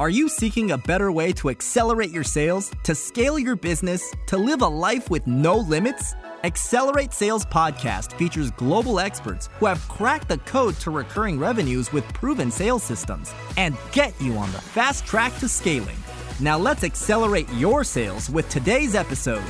Are you seeking a better way to accelerate your sales, to scale your business, to live a life with no limits? Accelerate Sales Podcast features global experts who have cracked the code to recurring revenues with proven sales systems and get you on the fast track to scaling. Now let's accelerate your sales with today's episode.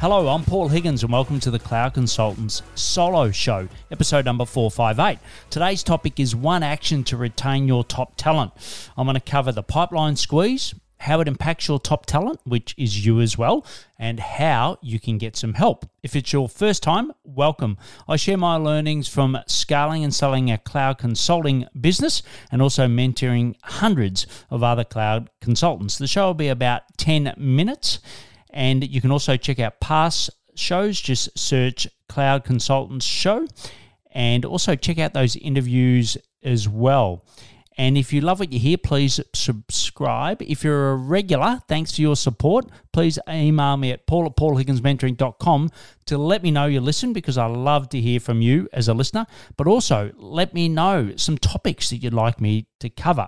Hello, I'm Paul Higgins and welcome to the Cloud Consultants Solo Show, episode number 458. Today's topic is one action to retain your top talent. I'm going to cover the pipeline squeeze, how it impacts your top talent, which is you as well, and how you can get some help. If it's your first time, welcome. I share my learnings from scaling and selling a cloud consulting business and also mentoring hundreds of other cloud consultants. The show will be about 10 minutes. And you can also check out past shows. Just search Cloud Consultants Show and also check out those interviews as well. And if you love what you hear, please subscribe. If you're a regular, thanks for your support. Please email me at paul@paulhigginsmentoring.com to let me know you listen, because I love to hear from you as a listener. But also let me know some topics that you'd like me to cover.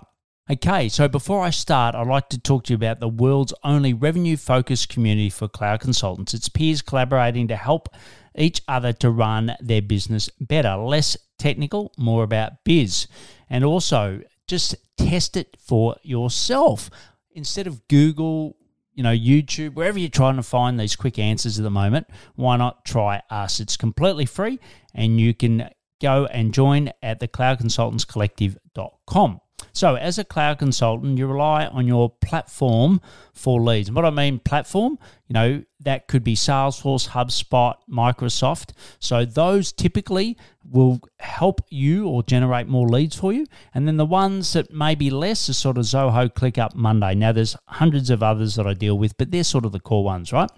Okay, so before I start, I'd like to talk to you about the world's only revenue-focused community for cloud consultants. It's peers collaborating to help each other to run their business better, less technical, more about biz. And also, just test it for yourself. Instead of Google, YouTube, wherever you're trying to find these quick answers at the moment, why not try us? It's completely free, and you can go and join at thecloudconsultantscollective.com. So as a cloud consultant, you rely on your platform for leads. And what I mean platform, that could be Salesforce, HubSpot, Microsoft. So those typically will help you or generate more leads for you. And then the ones that may be less are sort of Zoho, ClickUp, Monday. Now there's hundreds of others that I deal with, but they're sort of the core ones, right?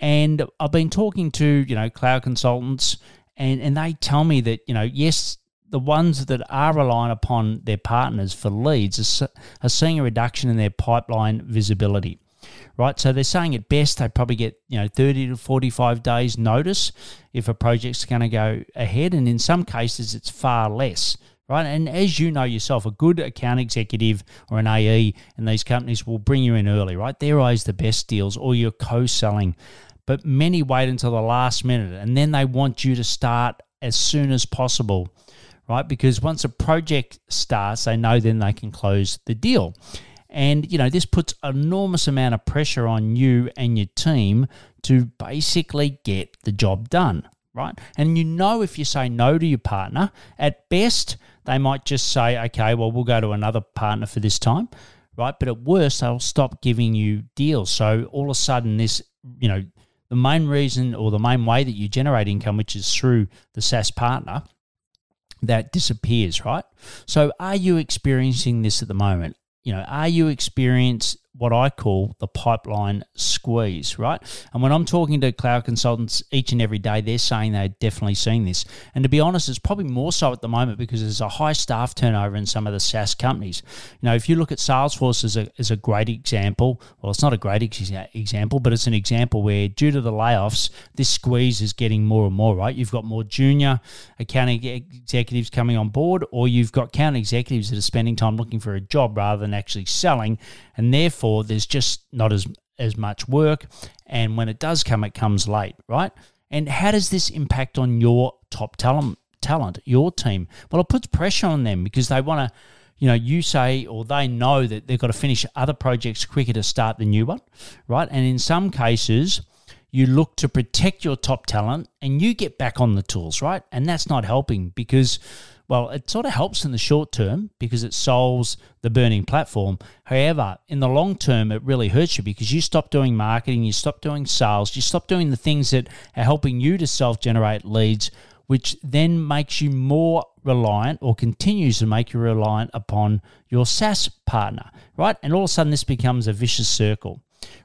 And I've been talking to, cloud consultants and they tell me that, yes, the ones that are relying upon their partners for leads are seeing a reduction in their pipeline visibility, right? So they're saying at best they probably get 30 to 45 days notice if a project's going to go ahead, and in some cases it's far less, right? And as you know yourself, a good account executive or an AE in these companies will bring you in early, right? They're always the best deals, or you're co-selling, but many wait until the last minute, and then they want you to start as soon as possible, right? Because once a project starts, they know then they can close the deal. And, this puts an enormous amount of pressure on you and your team to basically get the job done, right? And if you say no to your partner, at best, they might just say, okay, well, we'll go to another partner for this time, right? But at worst, they'll stop giving you deals. So all of a sudden this, the main reason or the main way that you generate income, which is through the SaaS partner, that disappears, right? So are you experiencing this at the moment? Are you experiencing what I call the pipeline squeeze, right? And when I'm talking to cloud consultants each and every day, they're saying they're definitely seeing this. And to be honest, it's probably more so at the moment because there's a high staff turnover in some of the SaaS companies. If you look at Salesforce as a great example, well, it's not a great example, but it's an example where due to the layoffs, this squeeze is getting more and more, right? You've got more junior account executives coming on board, or you've got account executives that are spending time looking for a job rather than actually selling, and therefore, there's just not as much work, and when it does come, it comes late, right? And how does this impact on your top talent, your team? Well, it puts pressure on them because they want to, you say or they know that they've got to finish other projects quicker to start the new one, right? And in some cases, you look to protect your top talent and you get back on the tools, right? And that's not helping because, well, it sort of helps in the short term because it solves the burning platform. However, in the long term, it really hurts you because you stop doing marketing, you stop doing sales, you stop doing the things that are helping you to self-generate leads, which then makes you more reliant or continues to make you reliant upon your SaaS partner, right? And all of a sudden, this becomes a vicious circle.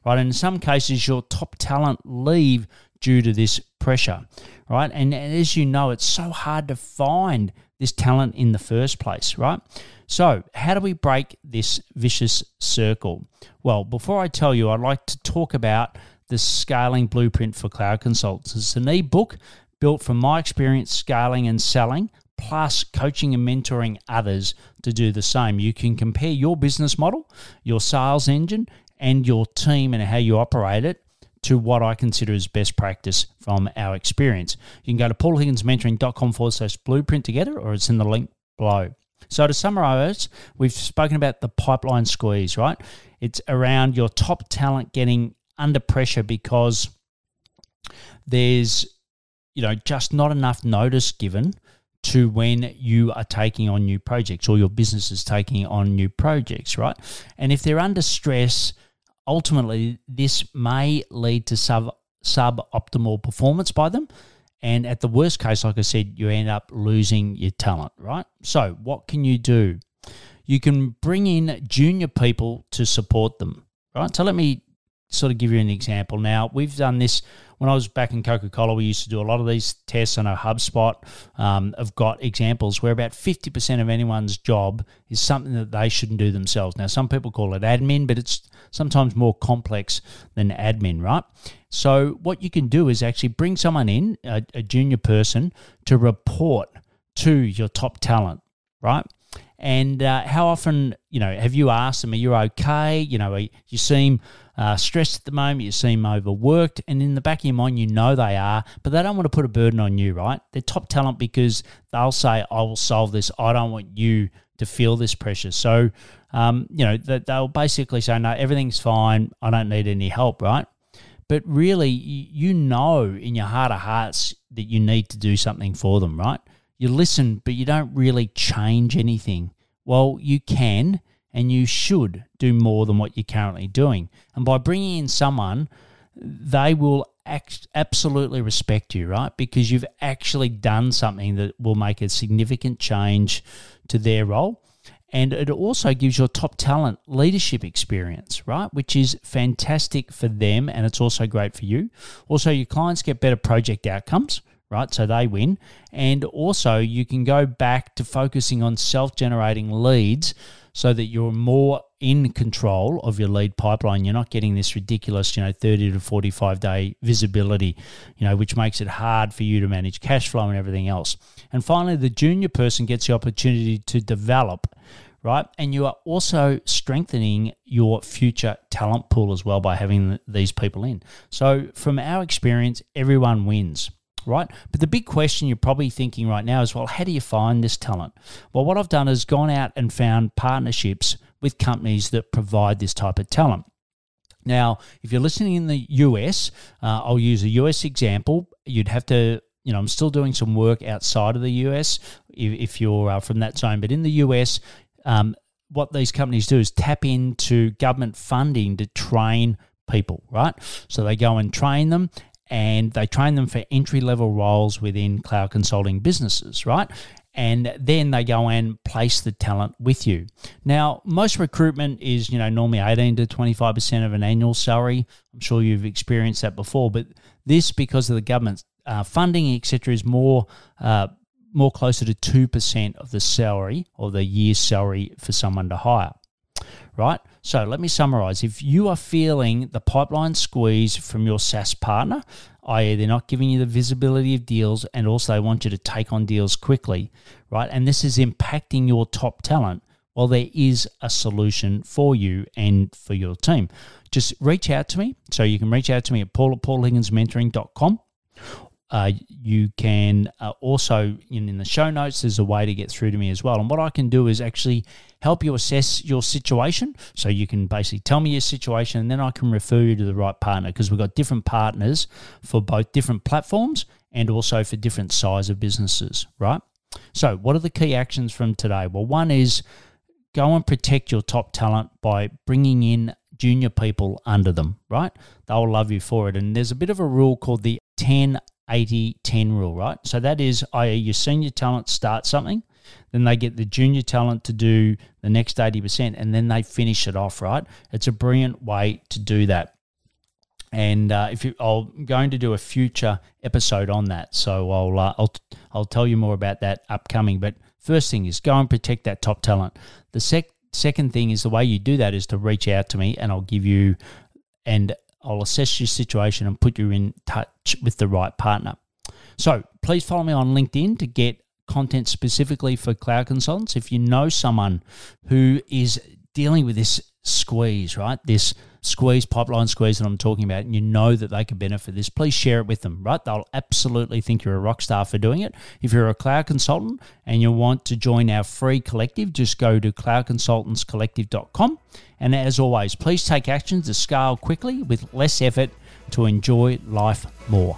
Right, and in some cases, your top talent leave due to this pressure, right? And as you know, it's so hard to find this talent in the first place, right? So how do we break this vicious circle? Well, before I tell you, I'd like to talk about the Scaling Blueprint for Cloud Consultants. It's an ebook built from my experience scaling and selling plus coaching and mentoring others to do the same. You can compare your business model, your sales engine, and your team and how you operate it to what I consider is best practice from our experience. You can go to paulhigginsmentoring.com/blueprint together, or it's in the link below. So to summarize, we've spoken about the pipeline squeeze, right? It's around your top talent getting under pressure because there's, just not enough notice given to when you are taking on new projects or your business is taking on new projects, right? And if they're under stress, ultimately, this may lead to suboptimal performance by them. And at the worst case, like I said, you end up losing your talent, right? So what can you do? You can bring in junior people to support them, right? So let me sort of give you an example. Now, we've done this when I was back in Coca-Cola. We used to do a lot of these tests. I know HubSpot have got examples where about 50% of anyone's job is something that they shouldn't do themselves. Now, some people call it admin, but it's sometimes more complex than admin, right? So what you can do is actually bring someone in, a junior person, to report to your top talent, right? And how often, have you asked them, are you okay? You seem stressed at the moment, you seem overworked, and in the back of your mind, they are, but they don't want to put a burden on you, right? They're top talent because they'll say, I will solve this. I don't want you to feel this pressure. So, they'll basically say, no, everything's fine. I don't need any help, right? But really, in your heart of hearts that you need to do something for them, right? You listen, but you don't really change anything. Well, you can and you should do more than what you're currently doing. And by bringing in someone, they will absolutely respect you, right? Because you've actually done something that will make a significant change to their role. And it also gives your top talent leadership experience, right? Which is fantastic for them, and it's also great for you. Also, your clients get better project outcomes, right? So they win. And also you can go back to focusing on self-generating leads so that you're more in control of your lead pipeline. You're not getting this ridiculous, 30 to 45 day visibility, which makes it hard for you to manage cash flow and everything else. And finally, the junior person gets the opportunity to develop, right? And you are also strengthening your future talent pool as well by having these people in. So from our experience, everyone wins, right? But the big question you're probably thinking right now is, well, how do you find this talent? Well, what I've done is gone out and found partnerships with companies that provide this type of talent. Now, if you're listening in the US, I'll use a US example. You'd have to, I'm still doing some work outside of the US if you're from that zone. But in the US, what these companies do is tap into government funding to train people, right? So they go and train them, and they train them for entry-level roles within cloud consulting businesses, right? And then they go and place the talent with you. Now, most recruitment is, normally 18 to 25% of an annual salary. I'm sure you've experienced that before, but this, because of the government's funding, et cetera, is more closer to 2% of the salary or the year's salary for someone to hire, right? So let me summarize. If you are feeling the pipeline squeeze from your SaaS partner, i.e. they're not giving you the visibility of deals, and also they want you to take on deals quickly, right? And this is impacting your top talent. Well, there is a solution for you and for your team. Just reach out to me. So you can reach out to me at paul@paulhigginsmentoring.com. You can also, in the show notes, there's a way to get through to me as well. And what I can do is actually help you assess your situation. So you can basically tell me your situation, and then I can refer you to the right partner, because we've got different partners for both different platforms and also for different size of businesses, right? So what are the key actions from today? Well, one is go and protect your top talent by bringing in junior people under them, right? They'll love you for it. And there's a bit of a rule called the 10-80-10 rule, right? So that is, i.e. your senior talent starts something, then they get the junior talent to do the next 80%, and then they finish it off, right? It's a brilliant way to do that. And I'm going to do a future episode on that, so I'll tell you more about that upcoming. But first thing is go and protect that top talent. The second thing is, the way you do that is to reach out to me, and I'll assess your situation and put you in touch with the right partner. So please follow me on LinkedIn to get content specifically for cloud consultants. If you know someone who is dealing with this squeeze, right, this squeeze, pipeline squeeze that I'm talking about, and you know that they could benefit this, please share it with them, right? They'll absolutely think you're a rock star for doing it. If you're a cloud consultant and you want to join our free collective, just go to cloudconsultantscollective.com. And as always, please take actions to scale quickly with less effort to enjoy life more.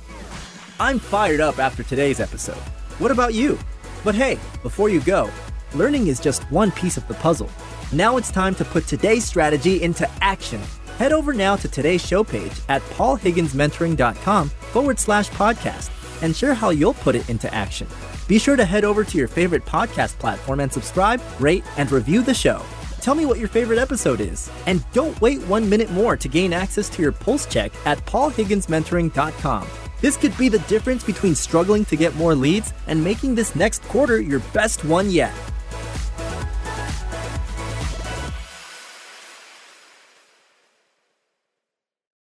I'm fired up after today's episode. What about you? But hey, before you go, learning is just one piece of the puzzle. Now it's time to put today's strategy into action. Head over now to today's show page at paulhigginsmentoring.com/podcast and share how you'll put it into action. Be sure to head over to your favorite podcast platform and subscribe, rate, and review the show. Tell me what your favorite episode is. And don't wait 1 minute more to gain access to your pulse check at paulhigginsmentoring.com. This could be the difference between struggling to get more leads and making this next quarter your best one yet.